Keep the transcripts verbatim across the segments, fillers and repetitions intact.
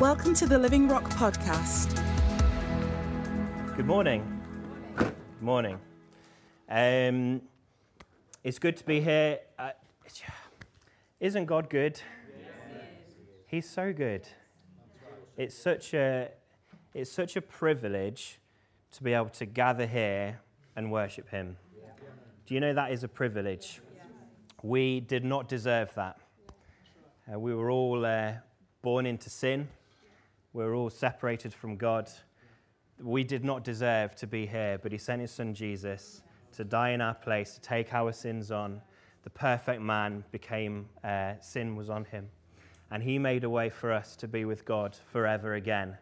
Welcome to the Living Rock Podcast. Good morning. Good morning. Um, it's good to be here. Uh, isn't God good? Yes. He's so good. It's such a it's such a privilege to be able to gather here and worship Him. Do you know that is a privilege? We did not deserve that. Uh, we were all uh, born into sin. We were all separated from God. We did not deserve to be here, but He sent His Son Jesus to die in our place, to take our sins on. The perfect man became, uh, sin was on Him. And He made a way for us to be with God forever again.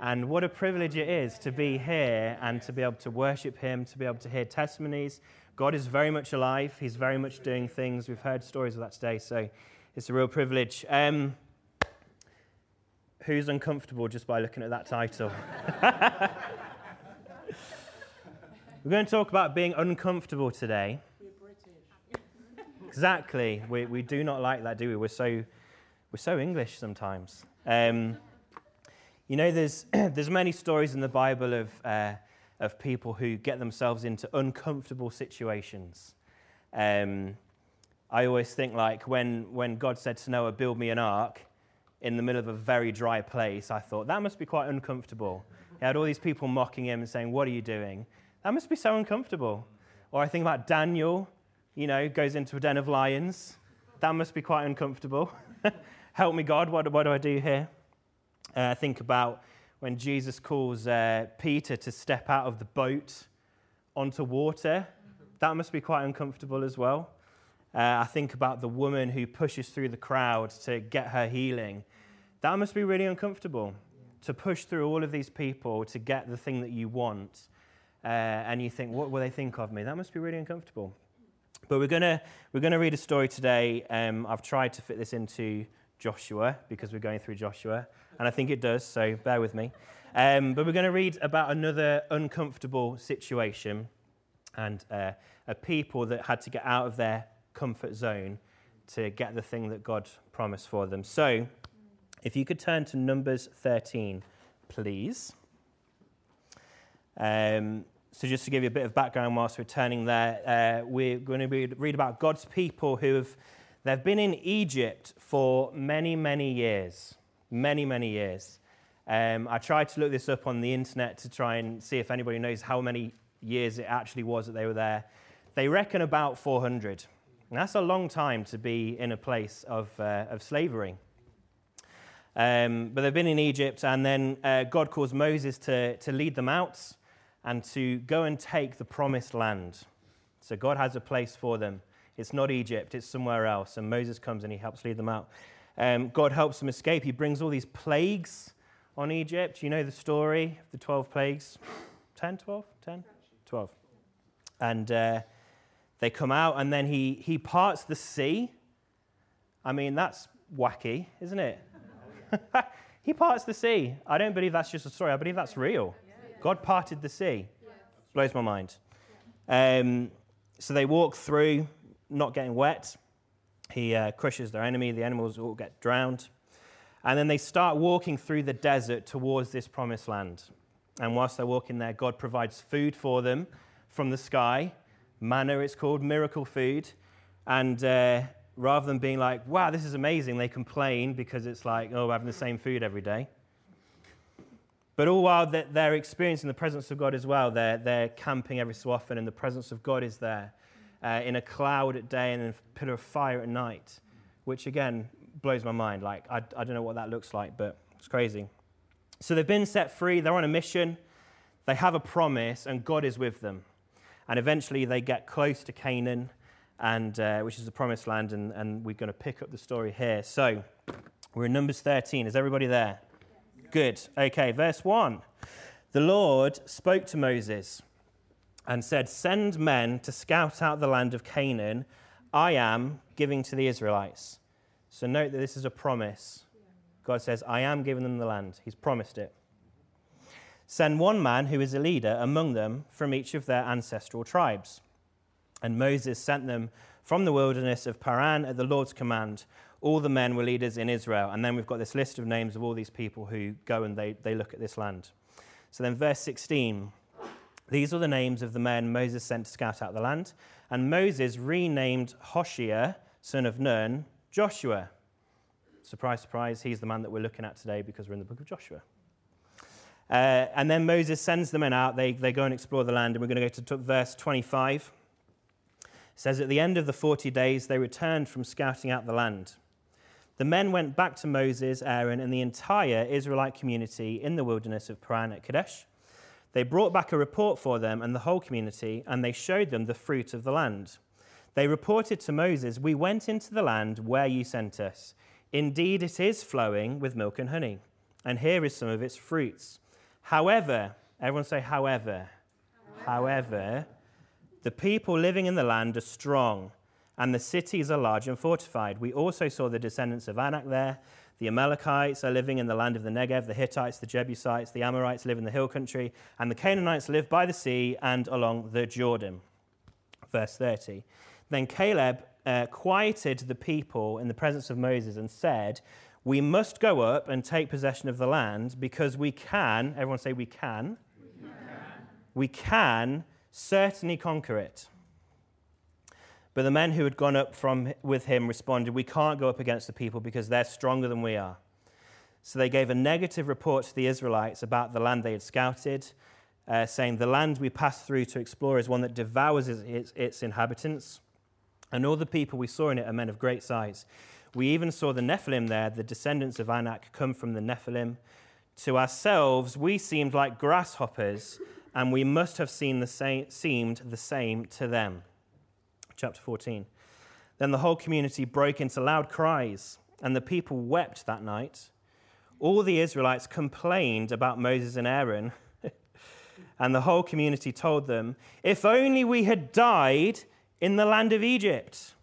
And what a privilege it is to be here and to be able to worship Him, to be able to hear testimonies. God is very much alive. He's very much doing things. We've heard stories of that today, so it's a real privilege. Um, who's uncomfortable just by looking at that title? We're going to talk about being uncomfortable today. We're British. Exactly. We we do not like that, do we? We're so we're so English sometimes. Um, you know, there's there's many stories in the Bible of. Uh, of people who get themselves into uncomfortable situations. Um, I always think, like, when, when God said to Noah, build me an ark, in the middle of a very dry place, I thought, that must be quite uncomfortable. He had all these people mocking him and saying, what are you doing? That must be so uncomfortable. Or I think about Daniel, you know, goes into a den of lions. That must be quite uncomfortable. Help me, God, what, what do I do here? Uh, I think about when Jesus calls uh, Peter to step out of the boat onto water. That must be quite uncomfortable as well. Uh, I think about the woman who pushes through the crowd to get her healing. That must be really uncomfortable, yeah. To push through all of these people to get the thing that you want. Uh, and you think, what will they think of me? That must be really uncomfortable. But we're gonna we're gonna read a story today. Um, I've tried to fit this into Joshua, because we're going through Joshua, and I think it does, so bear with me. Um, but we're going to read about another uncomfortable situation and uh, a people that had to get out of their comfort zone to get the thing that God promised for them. So, if you could turn to Numbers thirteen, please. Um, so just to give you a bit of background whilst we're turning there, uh, we're going to be, read about God's people who have They've been in Egypt for many, many years, many, many years. Um, I tried to look this up on the internet to try and see if anybody knows how many years it actually was that they were there. They reckon about four hundred. And that's a long time to be in a place of uh, of slavery. Um, but they've been in Egypt, and then uh, God calls Moses to, to lead them out and to go and take the promised land. So God has a place for them. It's not Egypt, it's somewhere else. And Moses comes and he helps lead them out. Um, God helps them escape. He brings all these plagues on Egypt. You know the story of the twelve plagues. ten, twelve, ten, twelve. And uh, they come out, and then he he parts the sea. I mean, that's wacky, isn't it? He parts the sea. I don't believe that's just a story. I believe that's real. God parted the sea. Blows my mind. Um, so they walk through, not getting wet. He uh, crushes their enemy. The animals all get drowned. And then they start walking through the desert towards this promised land. And whilst they're walking there, God provides food for them from the sky. Manna, it's called, miracle food. And uh, rather than being like, wow, this is amazing, they complain because it's like, oh, we're having the same food every day. But all while they're experiencing the presence of God as well, they're, they're camping every so often, and the presence of God is there. Uh, in a cloud at day and in a pillar of fire at night, which, again, blows my mind. Like, I, I don't know what that looks like, but it's crazy. So they've been set free. They're on a mission. They have a promise, and God is with them. And eventually they get close to Canaan, and uh, which is the promised land, and, and we're going to pick up the story here. So we're in Numbers thirteen. Is everybody there? Yes. Good. Okay, verse one. The Lord spoke to Moses and said, send men to scout out the land of Canaan I am giving to the Israelites. So note that this is a promise. God says, I am giving them the land. He's promised it. Send one man who is a leader among them from each of their ancestral tribes. And Moses sent them from the wilderness of Paran at the Lord's command, All the men were leaders in Israel. And then we've got this list of names of all these people who go and they, they look at this land. So then verse sixteen, these are the names of the men Moses sent to scout out the land. And Moses renamed Hoshea, son of Nun, Joshua. Surprise, surprise, he's the man that we're looking at today because we're in the book of Joshua. Uh, and then Moses sends the men out. They, they go and explore the land. And we're going to go to t- verse twenty-five. It says, at the end of the forty days, they returned from scouting out the land. The men went back to Moses, Aaron, and the entire Israelite community in the wilderness of Paran at Kadesh. They brought back a report for them and the whole community, and they showed them the fruit of the land. They reported to Moses, we went into the land where you sent us. Indeed, it is flowing with milk and honey, and here is some of its fruits. However, everyone say however. However, however, the people living in the land are strong, and the cities are large and fortified. We also saw the descendants of Anak there. The Amalekites are living in the land of the Negev, the Hittites, the Jebusites, the Amorites live in the hill country, and the Canaanites live by the sea and along the Jordan. Verse thirty. Then Caleb uh, quieted the people in the presence of Moses and said, we must go up and take possession of the land because we can, everyone say we can. We can. We can certainly conquer it. But the men who had gone up from with him responded, we can't go up against the people because they're stronger than we are. So they gave a negative report to the Israelites about the land they had scouted, uh, saying the land we passed through to explore is one that devours its, its inhabitants. And all the people we saw in it are men of great size. We even saw the Nephilim there, the descendants of Anak come from the Nephilim. To ourselves, we seemed like grasshoppers, and we must have seen the same, seemed the same to them. Chapter fourteen. Then the whole community broke into loud cries, and the people wept that night. All the Israelites complained about Moses and Aaron, and the whole community told them, if only we had died in the land of Egypt.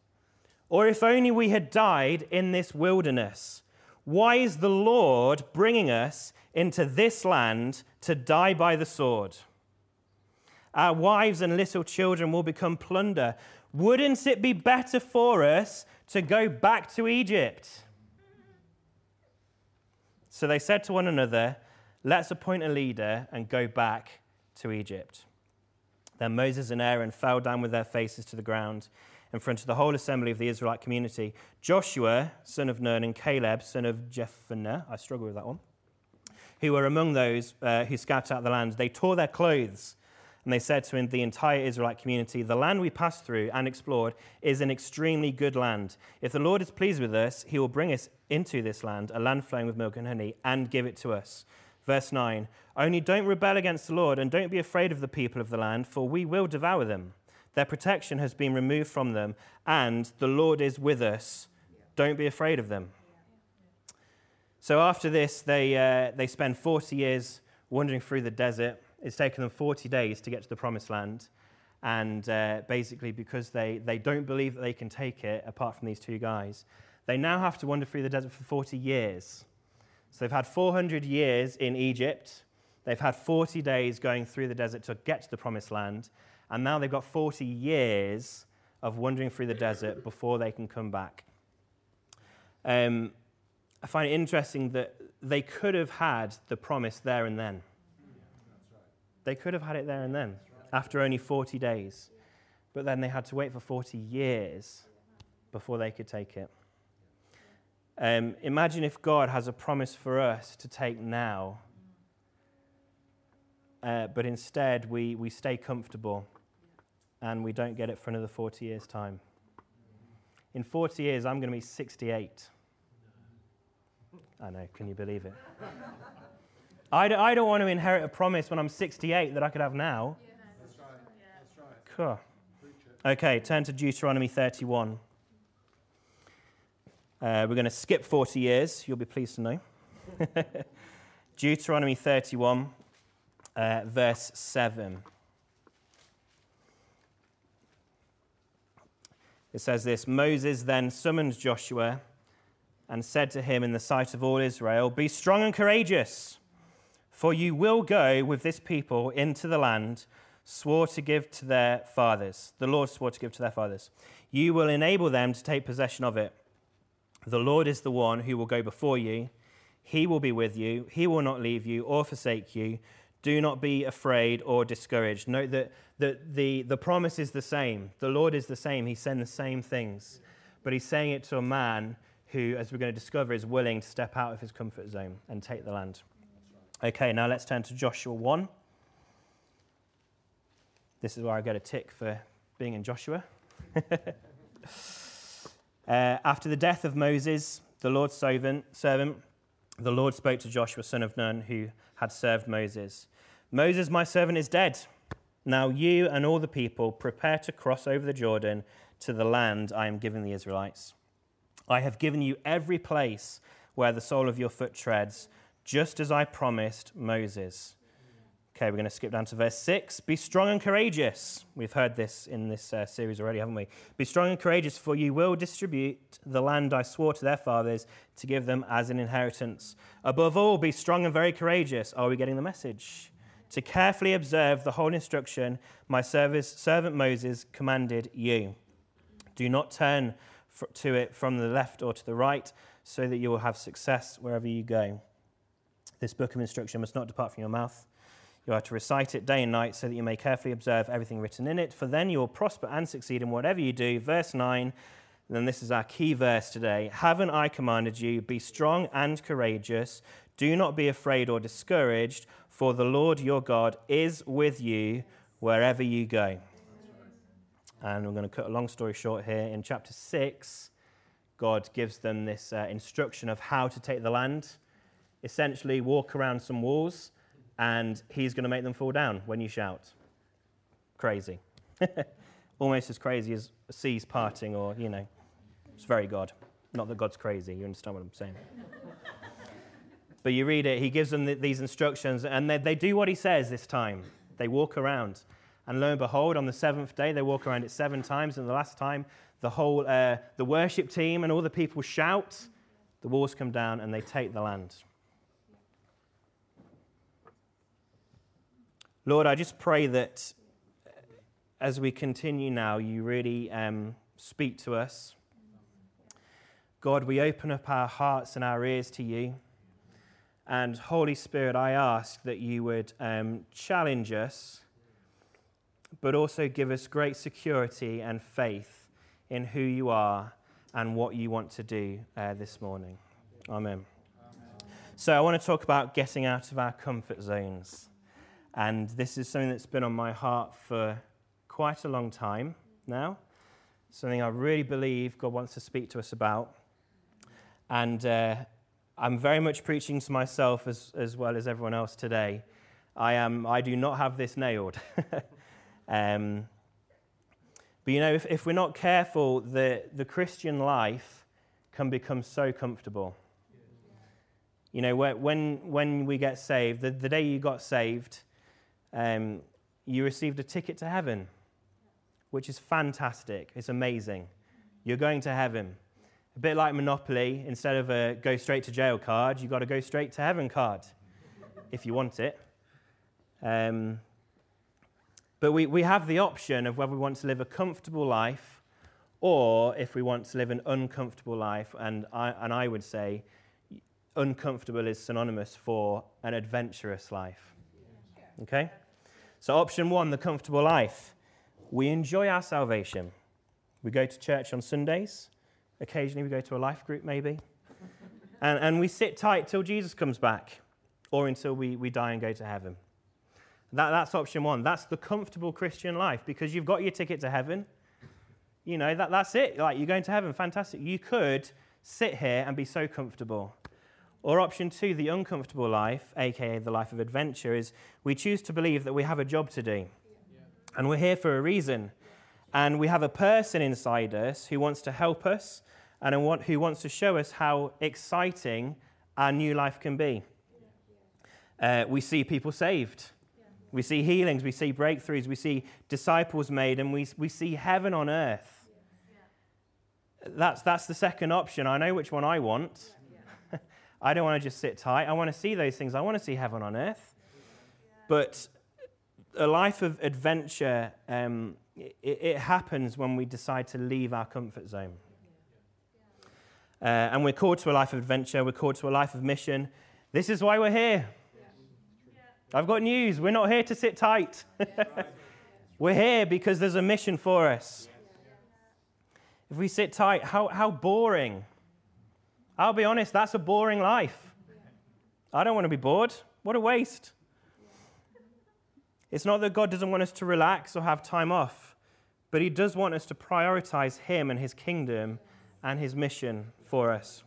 Or if only we had died in this wilderness. Why is the Lord bringing us into this land to die by the sword? Our wives and little children will become plunder. Wouldn't it be better for us to go back to Egypt? So they said to one another, let's appoint a leader and go back to Egypt. Then Moses and Aaron fell down with their faces to the ground in front of the whole assembly of the Israelite community. Joshua, son of Nun, and Caleb, son of Jephunneh, I struggle with that one, who were among those uh, who scouted out the land, they tore their clothes, and they said to the entire Israelite community, the land we passed through and explored is an extremely good land. If the Lord is pleased with us, he will bring us into this land, a land flowing with milk and honey, and give it to us. Verse nine, only don't rebel against the Lord, and don't be afraid of the people of the land, for we will devour them. Their protection has been removed from them, and the Lord is with us. Don't be afraid of them. So after this, they uh, they spend forty years wandering through the desert. It's taken them forty days to get to the promised land. And uh, basically, because they, they don't believe that they can take it, apart from these two guys, they now have to wander through the desert for forty years. So they've had four hundred years in Egypt. They've had forty days going through the desert to get to the promised land. And now they've got forty years of wandering through the desert before they can come back. Um, I find it interesting that they could have had the promise there and then. They could have had it there and then, after only forty days. But then they had to wait for forty years before they could take it. Um, imagine if God has a promise for us to take now, uh, but instead we, we stay comfortable. And we don't get it for another forty years' time. In forty years, I'm going to be sixty-eight. I know, can you believe it? I don't, I don't want to inherit a promise when I'm sixty-eight that I could have now. Yeah. That's right. Yeah. That's right. Cool. Okay, turn to Deuteronomy thirty-one. Uh, we're going to skip forty years. You'll be pleased to know. Deuteronomy thirty-one, uh, verse seven. It says this, Moses then summoned Joshua and said to him in the sight of all Israel, be strong and courageous, for you will go with this people into the land swore to give to their fathers. The Lord swore to give to their fathers. You will enable them to take possession of it. The Lord is the one who will go before you. He will be with you. He will not leave you or forsake you. Do not be afraid or discouraged. Note that the, the, the promise is the same. The Lord is the same. He sends the same things. But he's saying it to a man who, as we're going to discover, is willing to step out of his comfort zone and take the land. Okay, now let's turn to Joshua one. This is where I get a tick for being in Joshua. uh, after the death of Moses, the Lord's servant, servant, the Lord spoke to Joshua, son of Nun, who had served Moses. Moses, my servant, is dead. Now you and all the people prepare to cross over the Jordan to the land I am giving the Israelites. I have given you every place where the sole of your foot treads, just as I promised Moses. Okay, we're going to skip down to verse six. Be strong and courageous. We've heard this in this uh, series already, haven't we? Be strong and courageous, for you will distribute the land I swore to their fathers to give them as an inheritance. Above all, be strong and very courageous. Are we getting the message? To carefully observe the whole instruction my service, servant Moses commanded you. Do not turn f- to it from the left or to the right, so that you will have success wherever you go. This book of instruction must not depart from your mouth. You are to recite it day and night so that you may carefully observe everything written in it, for then you will prosper and succeed in whatever you do. Verse nine, and then this is our key verse today. Haven't I commanded you, be strong and courageous. Do not be afraid or discouraged, for the Lord your God is with you wherever you go. And we're going to cut a long story short here. In chapter six, God gives them this uh, instruction of how to take the land. Essentially, walk around some walls, and he's going to make them fall down when you shout. Crazy. Almost as crazy as seas parting, or, you know, it's very God. Not that God's crazy, you understand what I'm saying. But you read it, he gives them th- these instructions, and they, they do what he says this time. They walk around, and lo and behold, on the seventh day, they walk around it seven times, and the last time, the whole uh, the worship team and all the people shout, the walls come down, and they take the land. Lord, I just pray that as we continue now, you really um, speak to us. God, we open up our hearts and our ears to you. And Holy Spirit, I ask that you would um, challenge us, but also give us great security and faith in who you are and what you want to do uh, this morning. Amen. Amen. So I want to talk about getting out of our comfort zones. And this is something that's been on my heart for quite a long time now. Something I really believe God wants to speak to us about. And uh, I'm very much preaching to myself as, as well as everyone else today. I am. I do not have this nailed. um, but you know, if, if we're not careful, the, the Christian life can become so comfortable. You know, when when we get saved, the, the day you got saved, Um, you received a ticket to heaven, which is fantastic. It's amazing. You're going to heaven. A bit like Monopoly, instead of a go straight to jail card, you got a go straight to heaven card if you want it. Um, but we, we have the option of whether we want to live a comfortable life or if we want to live an uncomfortable life. And I, and I would say uncomfortable is synonymous for an adventurous life. Okay? So option one, the comfortable life. We enjoy our salvation. We go to church on Sundays. Occasionally we go to a life group maybe. And, and we sit tight till Jesus comes back or until we, we die and go to heaven. That, that's option one. That's the comfortable Christian life because you've got your ticket to heaven. You know, that, that's it. Like, you're going to heaven. Fantastic. You could sit here and be so comfortable. Or option two, the uncomfortable life, aka the life of adventure, is we choose to believe that we have a job to do. Yeah. And we're here for a reason. And we have a person inside us who wants to help us and who wants to show us how exciting our new life can be. Uh, we see people saved. We see healings. We see breakthroughs. We see disciples made. And we, we see heaven on earth. That's, that's the second option. I know which one I want. I don't want to just sit tight. I want to see those things. I want to see heaven on earth. But a life of adventure, um, it, it happens when we decide to leave our comfort zone. Uh, and we're called to a life of adventure. We're called to a life of mission. This is why we're here. Yeah. Yeah. I've got news. We're not here to sit tight. We're here because there's a mission for us. Yeah. If we sit tight, how, how boring. I'll be honest, that's a boring life. Yeah. I don't want to be bored. What a waste. It's not that God doesn't want us to relax or have time off, but he does want us to prioritize him and his kingdom and his mission for us.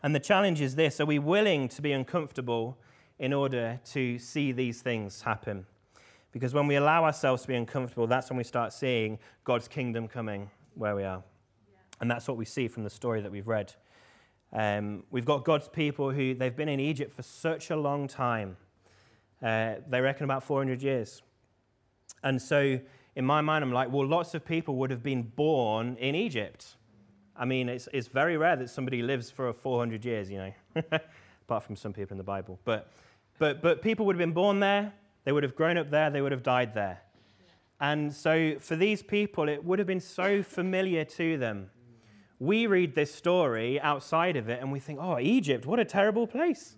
And the challenge is this: are we willing to be uncomfortable in order to see these things happen? Because when we allow ourselves to be uncomfortable, that's when we start seeing God's kingdom coming where we are. And that's what we see from the story that we've read. Um, we've got God's people who, they've been in Egypt for such a long time. Uh, they reckon about four hundred years. And so in my mind, I'm like, well, lots of people would have been born in Egypt. I mean, it's it's very rare that somebody lives for four hundred years, you know, apart from some people in the Bible. But, but, but people would have been born there. They would have grown up there. They would have died there. And so for these people, it would have been so familiar to them. We read this story outside of it and we think, oh, Egypt, what a terrible place.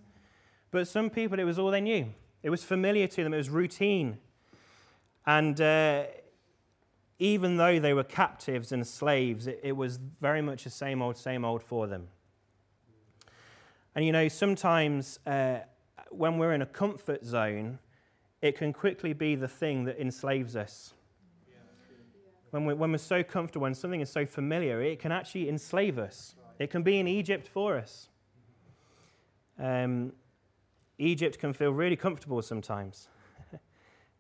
But some people, it was all they knew. It was familiar to them. It was routine. And uh, even though they were captives and slaves, it, it was very much the same old, same old for them. And, you know, sometimes uh, when we're in a comfort zone, it can quickly be the thing that enslaves us. Yeah. When, we, when we're so comfortable, when something is so familiar, it can actually enslave us. It can be in Egypt for us. Um. Egypt can feel really comfortable sometimes.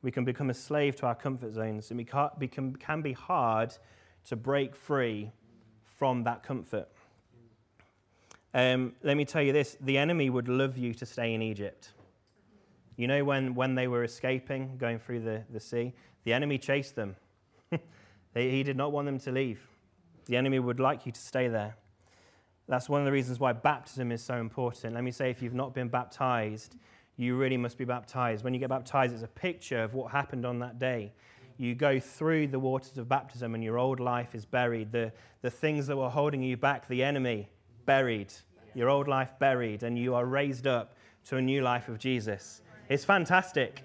We can become a slave to our comfort zones, and we can, we can, can be hard to break free from that comfort. Um, let me tell you this, the enemy would love you to stay in Egypt. You know, when, when they were escaping, going through the, the sea, the enemy chased them. they, he did not want them to leave. The enemy would like you to stay there. That's one of the reasons why baptism is so important. Let me say, if you've not been baptized, you really must be baptized. When you get baptized, it's a picture of what happened on that day. You go through the waters of baptism and your old life is buried. The, the things that were holding you back, the enemy, buried. Your old life buried, and you are raised up to a new life of Jesus. It's fantastic.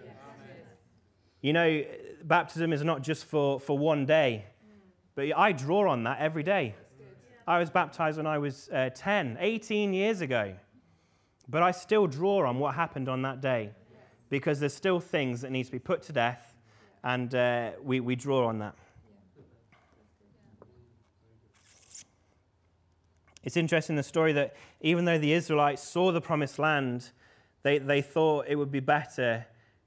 You know, baptism is not just for, for one day, but I draw on that every day. I was baptized when I was uh, ten, eighteen years ago. But I still draw on what happened on that day because there's still things that need to be put to death, and uh, we, we draw on that. It's interesting, the story, that even though the Israelites saw the promised land, they, they thought it would be better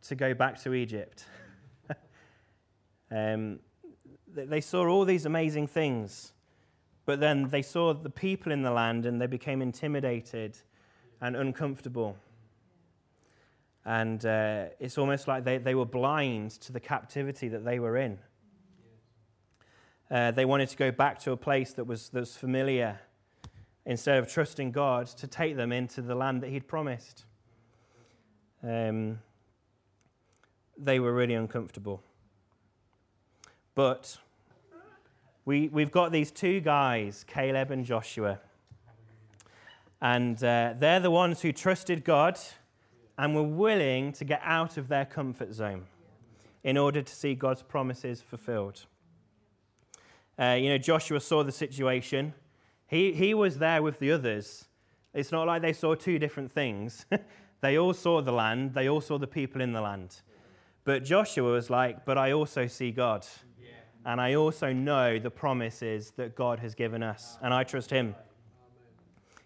to go back to Egypt. um, they saw all these amazing things. But then they saw the people in the land and they became intimidated and uncomfortable. And uh, it's almost like they, they were blind to the captivity that they were in. Uh, they wanted to go back to a place that was, that was familiar, instead of trusting God to take them into the land that he'd promised. Um, they were really uncomfortable. But We, we've got these two guys, Caleb and Joshua, and uh, they're the ones who trusted God and were willing to get out of their comfort zone in order to see God's promises fulfilled. Uh, you know, Joshua saw the situation. He, he was there with the others. It's not like they saw two different things. They all saw the land. They all saw the people in the land. But Joshua was like, but I also see God. And I also know the promises that God has given us, and I trust him.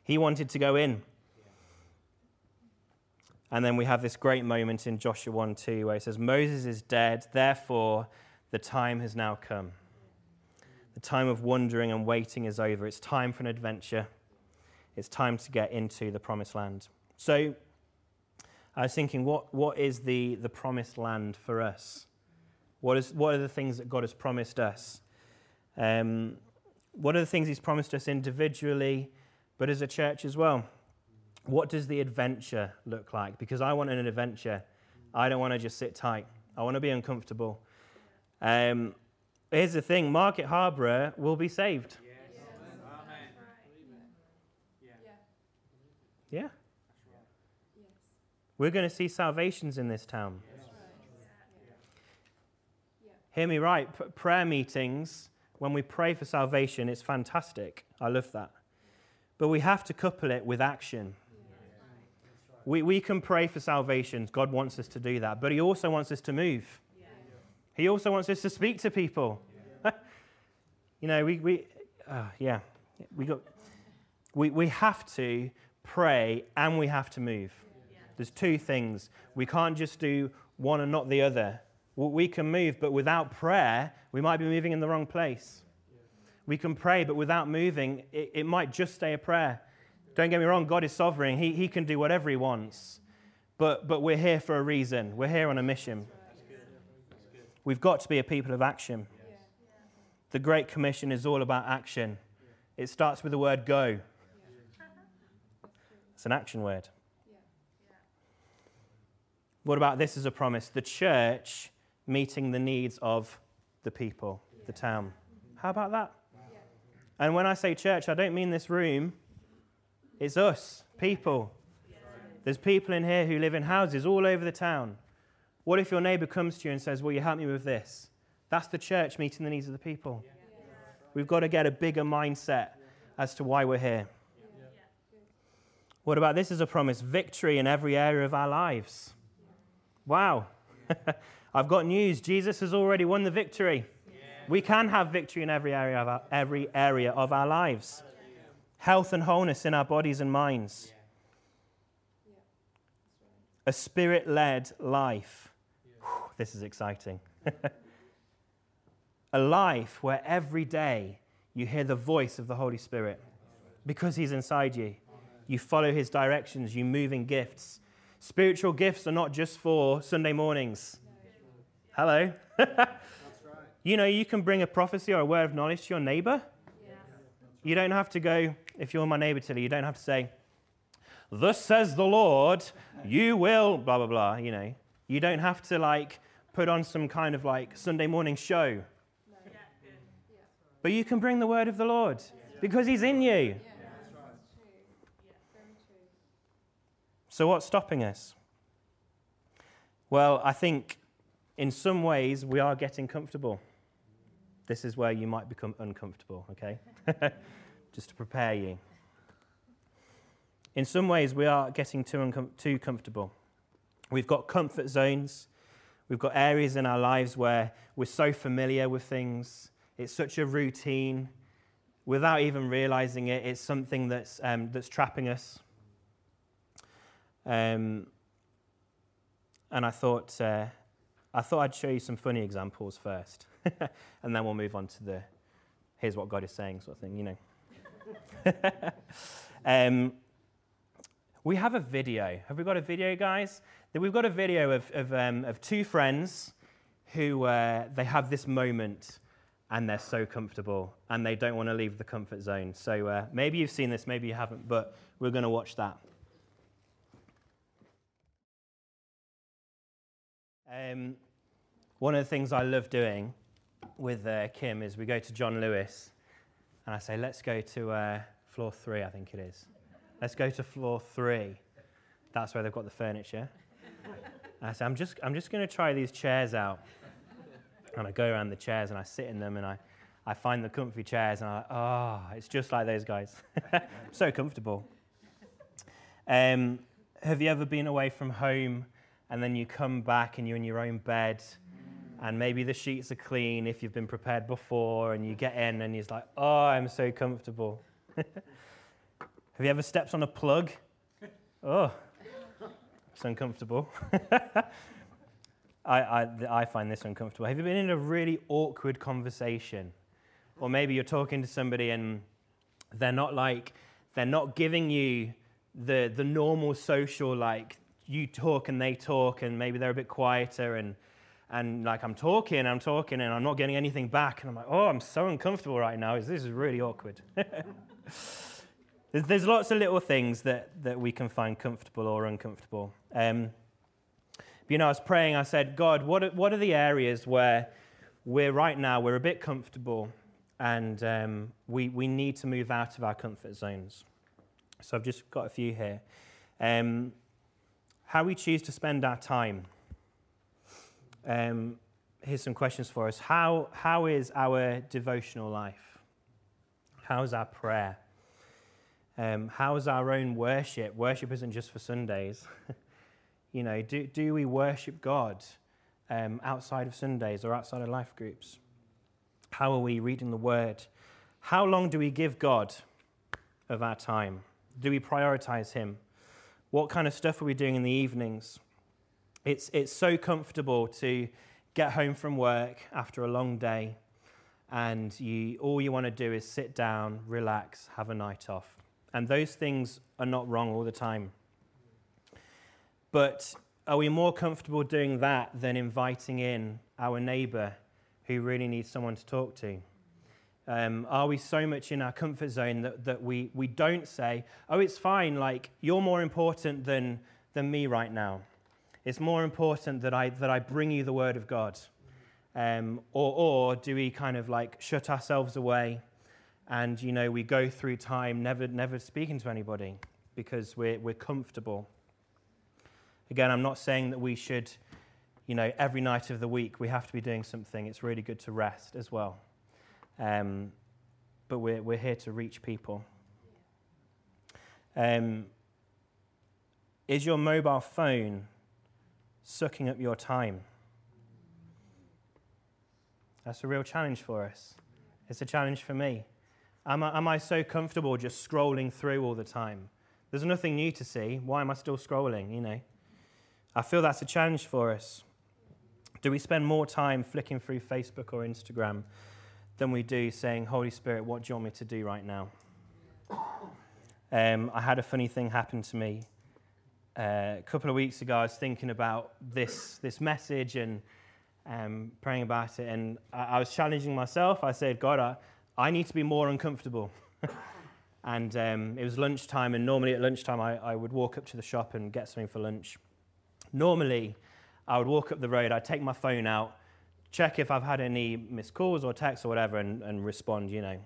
He wanted to go in. And then we have this great moment in Joshua one two where it says, Moses is dead, therefore the time has now come. The time of wandering and waiting is over. It's time for an adventure. It's time to get into the promised land. So I was thinking, what, what is the, the promised land for us? What is? What are the things that God has promised us? Um, what are the things he's promised us individually, but as a church as well? What does the adventure look like? Because I want an adventure. I don't want to just sit tight. I want to be uncomfortable. Um, here's the thing. Market Harborough will be saved. Yes. Yes. Amen. Yeah. Yes. We're going to see salvations in this town. Yes. Yes. Hear me right. P- prayer meetings, when we pray for salvation, it's fantastic. I love that. But we have to couple it with action. We we can pray for salvation. God wants us to do that. But he also wants us to move. Yeah. He also wants us to speak to people. Yeah. you know, we, we uh, yeah, we got, we, we have to pray and we have to move. Yeah. There's two things. We can't just do one and not the other. We can move, but without prayer, we might be moving in the wrong place. We can pray, but without moving, it, it might just stay a prayer. Don't get me wrong, God is sovereign. He he can do whatever he wants. But but we're here for a reason. We're here on a mission. We've got to be a people of action. The Great Commission is all about action. It starts with the word go. It's an action word. What about this as a promise? The church meeting the needs of the people, the town. How about that? And when I say church, I don't mean this room. It's us, people. There's people in here who live in houses all over the town. What if your neighbour comes to you and says, will you help me with this? That's the church meeting the needs of the people. We've got to get a bigger mindset as to why we're here. What about this as a promise? Victory in every area of our lives. Wow. I've got news. Jesus has already won the victory. We can have victory in every area of our, every area of our lives. Health and wholeness in our bodies and minds. Yeah. A spirit-led life. Yeah. Whew, this is exciting. A life where every day you hear the voice of the Holy Spirit. Because he's inside you. You follow his directions. You move in gifts. Spiritual gifts are not just for Sunday mornings. Hello. You know, you can bring a prophecy or a word of knowledge to your neighbor. You don't have to go, if you're my neighbor Tilly, you don't have to say, thus says the Lord, you will, blah, blah, blah, you know. You don't have to, like, put on some kind of, like, Sunday morning show. No. Yeah. Yeah. But you can bring the word of the Lord, yeah. because he's in you. Yeah. Yeah. That's right. So what's stopping us? Well, I think in some ways we are getting comfortable. This is where you might become uncomfortable, okay? Just to prepare you. In some ways, we are getting too uncom- too comfortable. We've got comfort zones. We've got areas in our lives where we're so familiar with things. It's such a routine. Without even realizing it, it's something that's um, that's trapping us. Um, and I thought uh, I thought I'd show you some funny examples first. And then we'll move on to the, here's what God is saying sort of thing, you know. um, we have a video. Have we got a video, guys? We've got a video of of, um, of two friends who, uh, they have this moment and they're so comfortable and they don't want to leave the comfort zone. So uh, maybe you've seen this, maybe you haven't, but we're going to watch that. Um, one of the things I love doing with uh, Kim is we go to John Lewis and I say, let's go to uh, floor three, I think it is. Let's go to floor three. That's where they've got the furniture. And I say, I'm just I'm just going to try these chairs out. And I go around the chairs and I sit in them and I, I find the comfy chairs and I, oh, it's just like those guys. So comfortable. Um, have you ever been away from home and then you come back and you're in your own bed? And maybe the sheets are clean if you've been prepared before, and you get in and you're like, oh, I'm so comfortable. Have you ever stepped on a plug? Oh, it's uncomfortable. I, I, I find this uncomfortable. Have you been in a really awkward conversation? Or maybe you're talking to somebody and they're not like, they're not giving you the the normal social, like you talk and they talk, and maybe they're a bit quieter and And like I'm talking, I'm talking, and I'm not getting anything back. And I'm like, oh, I'm so uncomfortable right now. This is really awkward. There's lots of little things that, that we can find comfortable or uncomfortable. Um, but, you know, I was praying. I said, God, what are, what are the areas where we're right now, we're a bit comfortable, and um, we, we need to move out of our comfort zones. So I've just got a few here. Um, how we choose to spend our time. Um, here's some questions for us. How how is our devotional life? How's our prayer? Um, how's our own worship? Worship isn't just for Sundays. You know, do do we worship God um, outside of Sundays or outside of life groups? How are we reading the Word? How long do we give God of our time? Do we prioritize Him? What kind of stuff are we doing in the evenings? It's it's so comfortable to get home from work after a long day, and you all you want to do is sit down, relax, have a night off. And those things are not wrong all the time. But are we more comfortable doing that than inviting in our neighbor who really needs someone to talk to? Um, are we so much in our comfort zone that, that we, we don't say, oh, it's fine, like, you're more important than than me right now. It's more important that I that I bring you the word of God. Um, or, or do we kind of like shut ourselves away and, you know, we go through time never never speaking to anybody because we're we're comfortable. Again, I'm not saying that we should, you know, every night of the week we have to be doing something. It's really good to rest as well. Um, but we're we're here to reach people. Um, is your mobile phone sucking up your time? That's a real challenge for us. It's a challenge for me. Am I, am I so comfortable just scrolling through all the time? There's nothing new to see. Why am I still scrolling, you know? I feel that's a challenge for us. Do we spend more time flicking through Facebook or Instagram than we do saying, Holy Spirit, what do you want me to do right now? Um, I had a funny thing happen to me. Uh, a couple of weeks ago, I was thinking about this, this message and um, praying about it, and I, I was challenging myself. I said, God, I, I need to be more uncomfortable. And um, it was lunchtime, and normally at lunchtime, I, I would walk up to the shop and get something for lunch. Normally, I would walk up the road, I'd take my phone out, check if I've had any missed calls or texts or whatever, and, and respond, you know.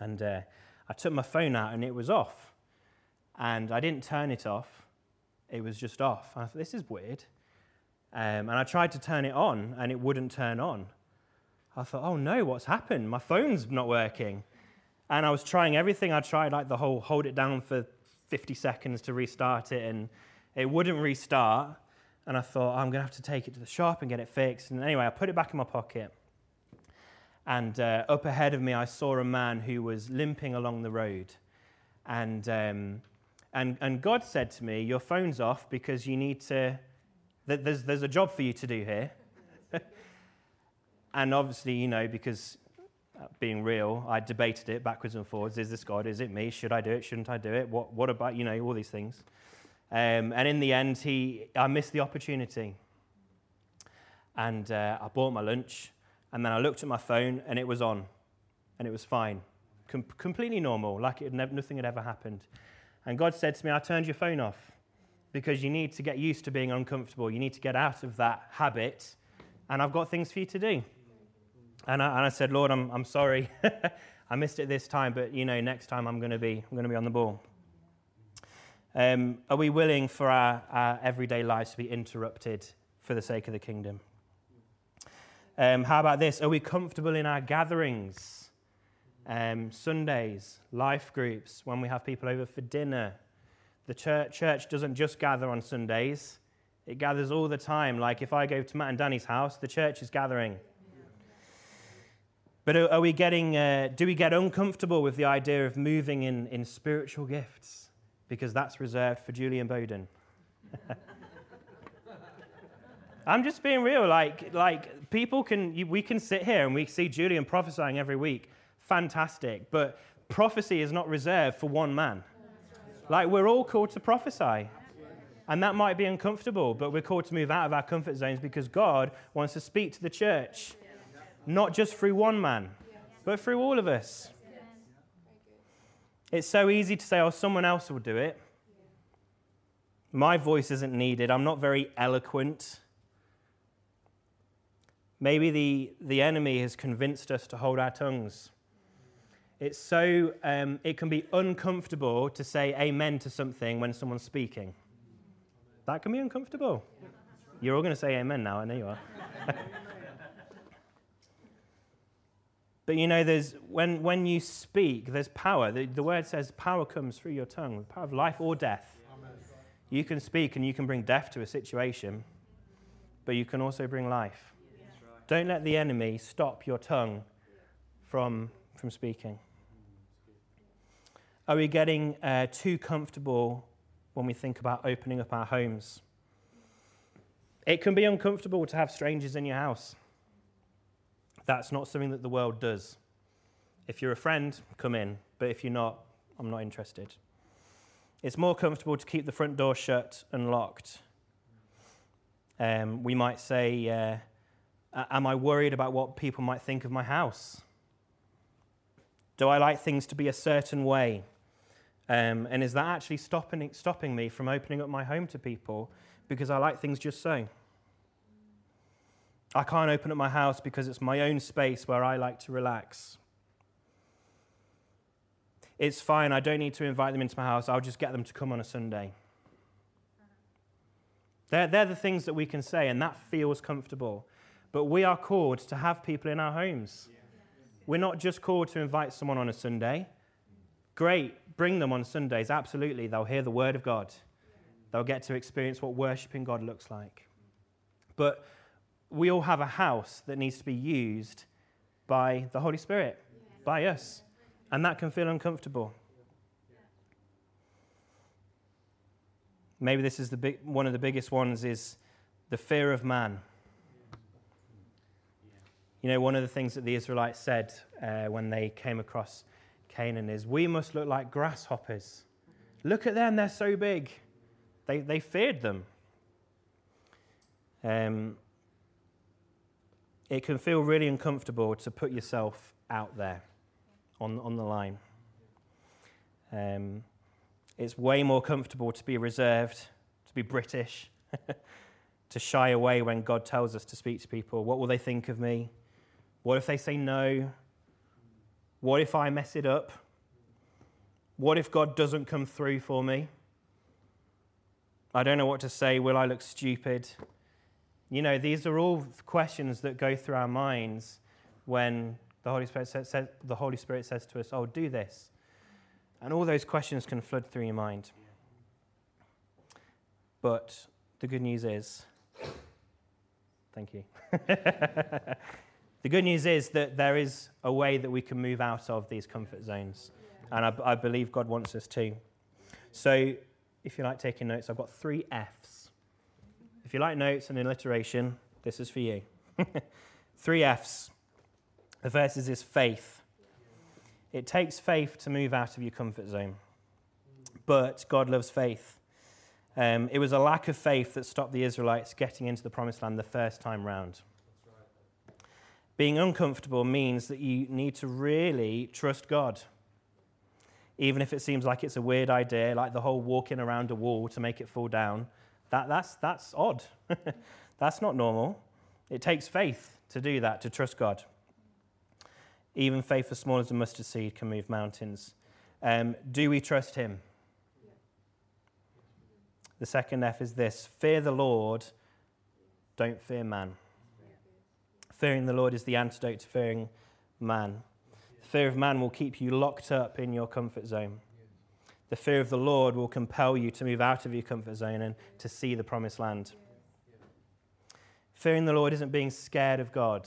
And uh, I took my phone out, and it was off. And I didn't turn it off. It was just off. And I thought, this is weird. Um, and I tried to turn it on, and it wouldn't turn on. I thought, oh, no, what's happened? My phone's not working. And I was trying everything. I tried, like, the whole hold it down for fifty seconds to restart it, and it wouldn't restart. And I thought, oh, I'm going to have to take it to the shop and get it fixed. And anyway, I put it back in my pocket. And uh, up ahead of me, I saw a man who was limping along the road. And um, and and God said to me, your phone's off because you need to, th- there's, there's a job for you to do here. And obviously, you know, because being real, I debated it backwards and forwards. Is this God? Is it me? Should I do it? Shouldn't I do it? What What about, you know, all these things. Um, and in the end, he, I missed the opportunity. And uh, I bought my lunch, and then I looked at my phone, and it was on, and it was fine. Com- completely normal, like it nev- nothing had ever happened. And God said to me, I turned your phone off because you need to get used to being uncomfortable. You need to get out of that habit, and I've got things for you to do. And I, and I said, Lord, I'm I'm sorry. I missed it this time, but, you know, next time I'm going to be I'm going to be on the ball. Um, are we willing for our, our everyday lives to be interrupted for the sake of the kingdom? Um, how about this? Are we comfortable in our gatherings? Um, Sundays, life groups, when we have people over for dinner. The church, church doesn't just gather on Sundays. It gathers all the time. Like if I go to Matt and Danny's house, the church is gathering. But are, are we getting, uh, do we get uncomfortable with the idea of moving in, in spiritual gifts? Because that's reserved for Julian Bowden. I'm just being real. Like, like people can, we can sit here and we see Julian prophesying every week. Fantastic. But prophecy is not reserved for one man. Like, we're all called to prophesy. And that might be uncomfortable, but we're called to move out of our comfort zones because God wants to speak to the church, not just through one man, but through all of us. It's so easy to say, oh, someone else will do it. My voice isn't needed. I'm not very eloquent. Maybe the, the enemy has convinced us to hold our tongues. It's so, um, it can be uncomfortable to say amen to something when someone's speaking. That can be uncomfortable. You're all going to say amen now, I know you are. But you know, there's when when you speak, there's power. The, the word says power comes through your tongue, the power of life or death. Amen. You can speak and you can bring death to a situation, but you can also bring life. Yeah. Don't let the enemy stop your tongue from, from speaking. Are we getting uh, too comfortable when we think about opening up our homes? It can be uncomfortable to have strangers in your house. That's not something that the world does. If you're a friend, come in. But if you're not, I'm not interested. It's more comfortable to keep the front door shut and locked. Um, we might say, uh, am I worried about what people might think of my house? Do I like things to be a certain way? Um, and is that actually stopping, stopping me from opening up my home to people because I like things just so? I can't open up my house because it's my own space where I like to relax. It's fine, I don't need to invite them into my house. I'll just get them to come on a Sunday. They're, they're the things that we can say, and that feels comfortable. But we are called to have people in our homes. We're not just called to invite someone on a Sunday. Great, bring them on Sundays, absolutely. They'll hear the word of God. They'll get to experience what worshiping God looks like. But we all have a house that needs to be used by the Holy Spirit, by us. And that can feel uncomfortable. Maybe this is the big, one of the biggest ones is the fear of man. You know, one of the things that the Israelites said uh, when they came across Canaan is, we must look like grasshoppers. Look at them, they're so big. They they feared them. Um. It can feel really uncomfortable to put yourself out there on, on the line. Um, it's way more comfortable to be reserved, to be British, to shy away when God tells us to speak to people. What will they think of me? What if they say no? What if I mess it up? What if God doesn't come through for me? I don't know what to say. Will I look stupid? You know, these are all questions that go through our minds when the Holy Spirit says, says, the Holy Spirit says to us, oh, do this. And all those questions can flood through your mind. But the good news is, thank you. The good news is that there is a way that we can move out of these comfort zones. And I, I believe God wants us to. So if you like taking notes, I've got three F's. If you like notes and alliteration, this is for you. Three F's. The first is this faith. It takes faith to move out of your comfort zone. But God loves faith. Um, it was a lack of faith that stopped the Israelites getting into the promised land the first time round. Being uncomfortable means that you need to really trust God. Even if it seems like it's a weird idea, like the whole walking around a wall to make it fall down, That, that's that's odd. That's not normal. It takes faith to do that, to trust God. Even faith as small as a mustard seed can move mountains. Um, do we trust him? The second F is this. Fear the Lord, don't fear man. Fearing the Lord is the antidote to fearing man. The fear of man will keep you locked up in your comfort zone. The fear of the Lord will compel you to move out of your comfort zone and to see the promised land. Fearing the Lord isn't being scared of God.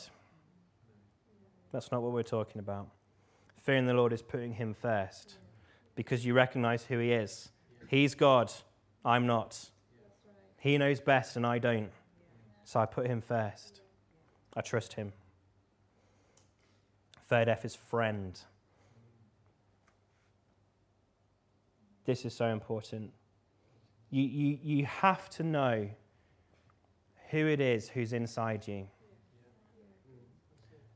That's not what we're talking about. Fearing the Lord is putting him first because you recognize who he is. He's God, I'm not. He knows best and I don't. So I put him first. I trust him. Third F is friend. This is so important. You, you, you have to know who it is who's inside you.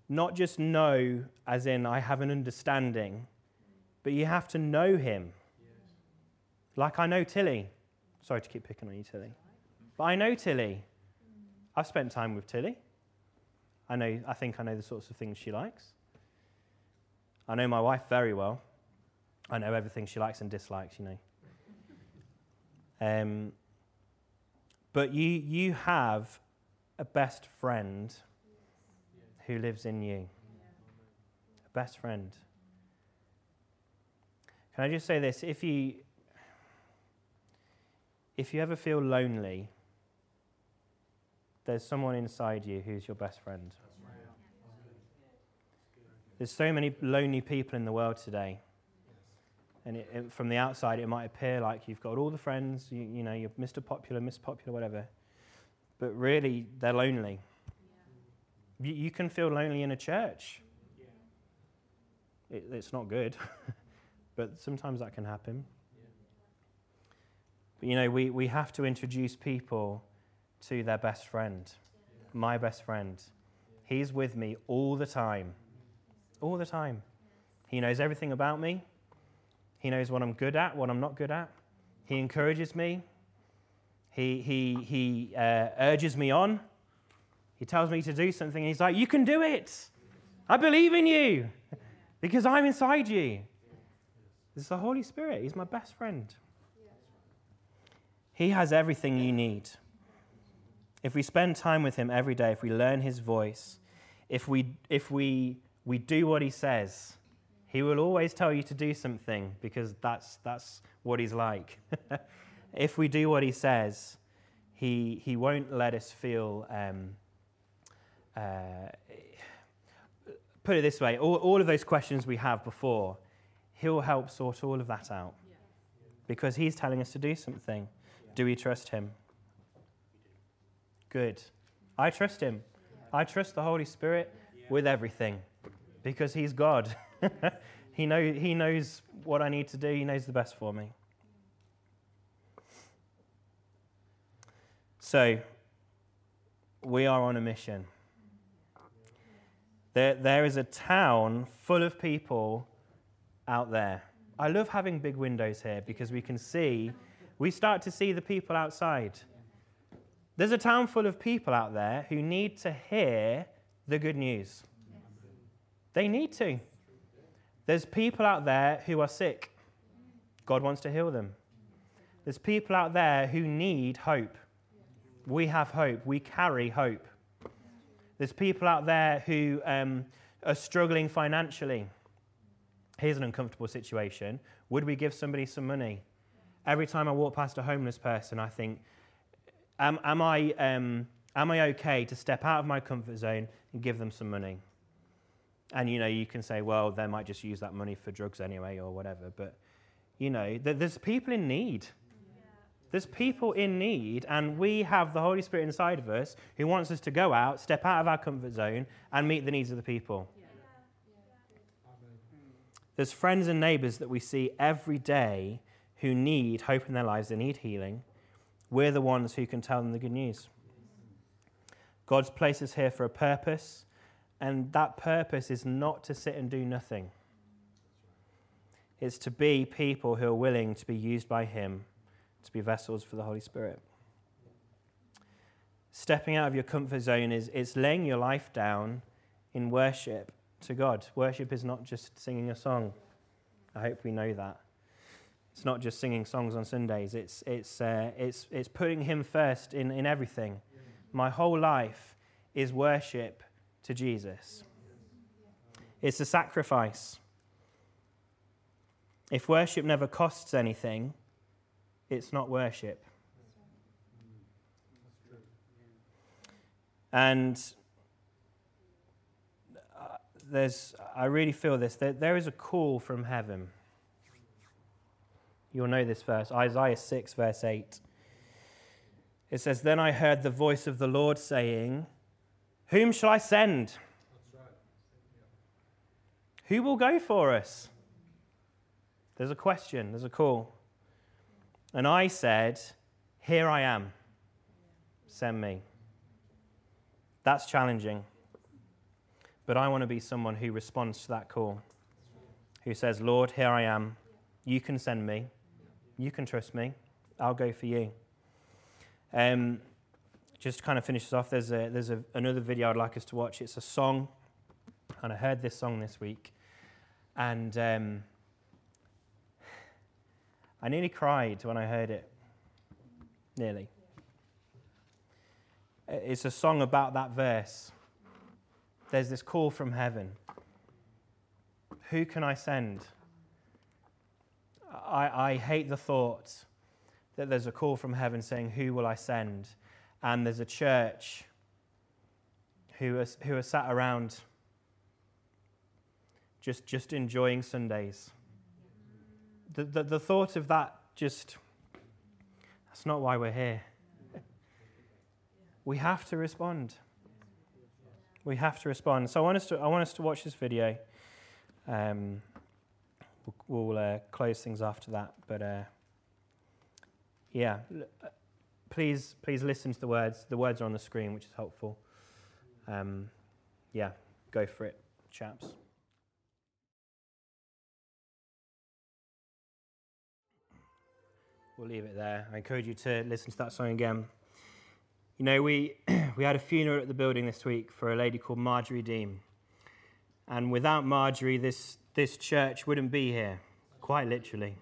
Not just know, as in I have an understanding, but you have to know him. Like I know Tilly. Sorry to keep picking on you, Tilly. But I know Tilly. I've spent time with Tilly. I know. I think I know the sorts of things she likes. I know my wife very well. I know everything she likes and dislikes, you know. Um, but you you have a best friend who lives in you. A best friend. Can I just say this? If you if you ever feel lonely, there's someone inside you who's your best friend. There's so many lonely people in the world today. And it, it, from the outside, it might appear like you've got all the friends, you, you know, you're Mister Popular, Miss Popular, whatever. But really, they're lonely. Yeah. You, you can feel lonely in a church. Yeah. It, it's not good, but sometimes that can happen. Yeah. But, you know, we, we have to introduce people to their best friend, yeah. My best friend. Yeah. He's with me all the time. All the time. He knows everything about me. He knows what I'm good at, what I'm not good at. He encourages me. He he he uh, urges me on. He tells me to do something. And he's like, you can do it. I believe in you because I'm inside you. It's the Holy Spirit. He's my best friend. He has everything you need. If we spend time with him every day, if we learn his voice, if we if we... we do what he says. He will always tell you to do something because that's that's what he's like. If we do what he says, he he won't let us feel. Um, uh, put it this way: all, all of those questions we have before, he'll help sort all of that out because he's telling us to do something. Do we trust him? Good. I trust him. I trust the Holy Spirit with everything. Because he's God. he, know, he knows what I need to do. He knows the best for me. So, we are on a mission. There, there is a town full of people out there. I love having big windows here because we can see, we start to see the people outside. There's a town full of people out there who need to hear the good news. They need to. There's people out there who are sick. God wants to heal them. There's people out there who need hope. We have hope. We carry hope. There's people out there who um, are struggling financially. Here's an uncomfortable situation. Would we give somebody some money? Every time I walk past a homeless person, I think, am, am I, um, am I okay to step out of my comfort zone and give them some money? And, you know, you can say, well, they might just use that money for drugs anyway or whatever. But, you know, th- there's people in need. Yeah. There's people in need. And we have the Holy Spirit inside of us who wants us to go out, step out of our comfort zone and meet the needs of the people. Yeah. Yeah. There's friends and neighbours that we see every day who need hope in their lives. They need healing. We're the ones who can tell them the good news. God's placed us here for a purpose. And that purpose is not to sit and do nothing. It's to be people who are willing to be used by him, to be vessels for the Holy Spirit. Stepping out of your comfort zone is it's laying your life down in worship to God. Worship is not just singing a song. I hope we know that. It's not just singing songs on Sundays. It's it's uh, it's it's putting him first in, in everything. My whole life is worship to Jesus. It's a sacrifice. If worship never costs anything, it's not worship. And there's, I really feel this, there, there is a call from heaven. You'll know this verse, Isaiah six, verse eight. It says, "Then I heard the voice of the Lord saying, whom shall I send? That's right. Yeah. Who will go for us?" There's a question, there's a call. And I said, "Here I am, send me." That's challenging. But I want to be someone who responds to that call, who says, "Lord, here I am. You can send me. You can trust me. I'll go for you." Um. Just to kind of finish this off, there's a, there's a, another video I'd like us to watch. It's a song, and I heard this song this week, And um, I nearly cried when I heard it. Nearly. It's a song about that verse. There's this call from heaven. Who can I send? I, I hate the thought that there's a call from heaven saying, who will I send? And there's a church who are, who are sat around just just enjoying Sundays. The, the, the thought of that just, that's not why we're here. We have to respond. We have to respond. So I want us to, I want us to watch this video. Um, we'll we'll uh, close things after that. But uh, yeah, please please listen to the words. The words are on the screen, which is helpful. Um, yeah, go for it, chaps. We'll leave it there. I encourage you to listen to that song again. You know, we we had a funeral at the building this week for a lady called Marjorie Deem. And without Marjorie, this, this church wouldn't be here, quite literally.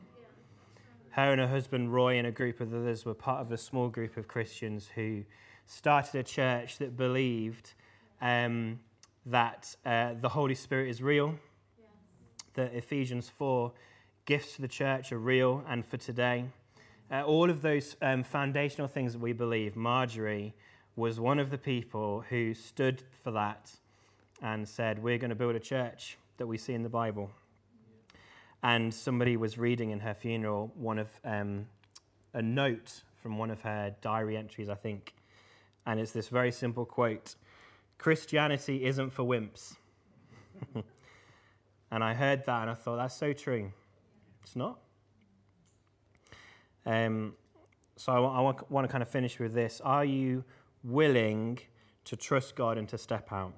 Her and her husband, Roy, and a group of others were part of a small group of Christians who started a church that believed um, that uh, the Holy Spirit is real, that Ephesians four gifts to the church are real and for today. Uh, all of those um, foundational things that we believe, Marjorie was one of the people who stood for that and said, we're going to build a church that we see in the Bible. And somebody was reading in her funeral one of um, a note from one of her diary entries, I think. And it's this very simple quote, Christianity isn't for wimps. And I heard that and I thought, that's so true. It's not. Um, so I, I want, want to kind of finish with this. Are you willing to trust God and to step out?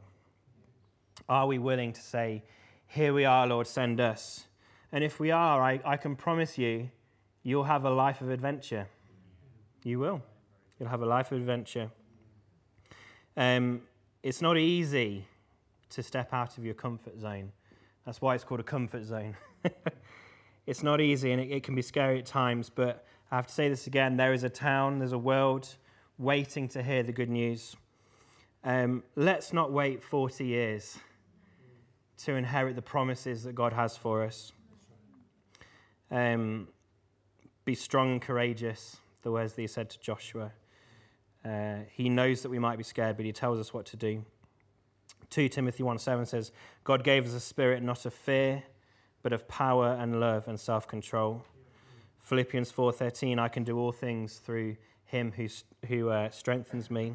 Are we willing to say, here we are, Lord, send us? And if we are, I, I can promise you, you'll have a life of adventure. You will. You'll have a life of adventure. Um, it's not easy to step out of your comfort zone. That's why it's called a comfort zone. It's not easy, and it, it can be scary at times, but I have to say this again. There is a town, there's a world waiting to hear the good news. Um, let's not wait forty years to inherit the promises that God has for us. Um, be strong and courageous, the words that he said to Joshua. Uh, he knows that we might be scared, but he tells us what to do. Second Timothy one seven says, God gave us a spirit not of fear, but of power and love and self-control. Philippians four thirteen, I can do all things through him who, who uh, strengthens me.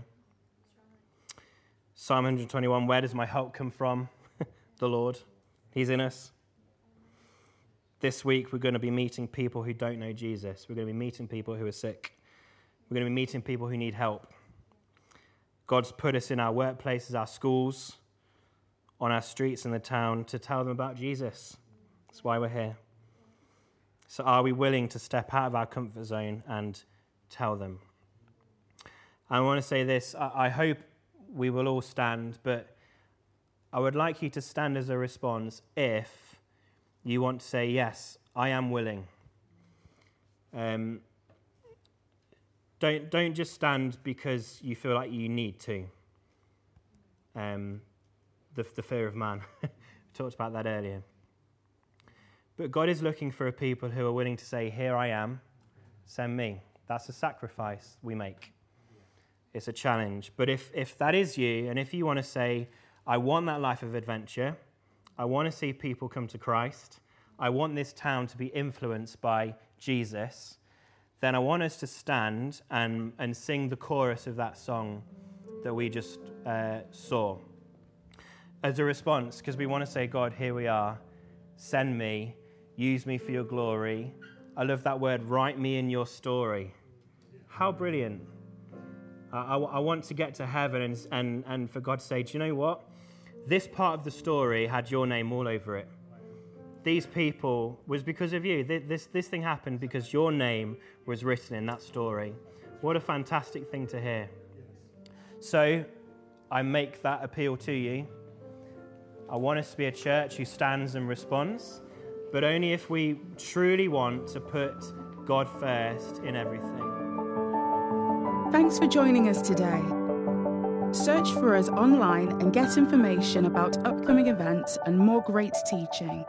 Psalm one twenty-one, where does my help come from? The Lord. He's in us. This week, we're going to be meeting people who don't know Jesus. We're going to be meeting people who are sick. We're going to be meeting people who need help. God's put us in our workplaces, our schools, on our streets in the town to tell them about Jesus. That's why we're here. So are we willing to step out of our comfort zone and tell them? I want to say this. I hope we will all stand, but I would like you to stand as a response if you want to say, yes, I am willing. Um, don't don't just stand because you feel like you need to. Um, the, the fear of man. We talked about that earlier. But God is looking for a people who are willing to say, here I am, send me. That's a sacrifice we make. It's a challenge. But if if that is you, and if you want to say, I want that life of adventure, I want to see people come to Christ, I want this town to be influenced by Jesus, then I want us to stand and, and sing the chorus of that song that we just uh, saw as a response, because we want to say, God, here we are, send me, use me for your glory. I love that word, write me in your story. How brilliant. I, I, I want to get to heaven and, and, and for God to say, do you know what? This part of the story had your name all over it. These people was because of you. This, this thing happened because your name was written in that story. What a fantastic thing to hear. So I make that appeal to you. I want us to be a church who stands and responds, but only if we truly want to put God first in everything. Thanks for joining us today. Search for us online and get information about upcoming events and more great teaching.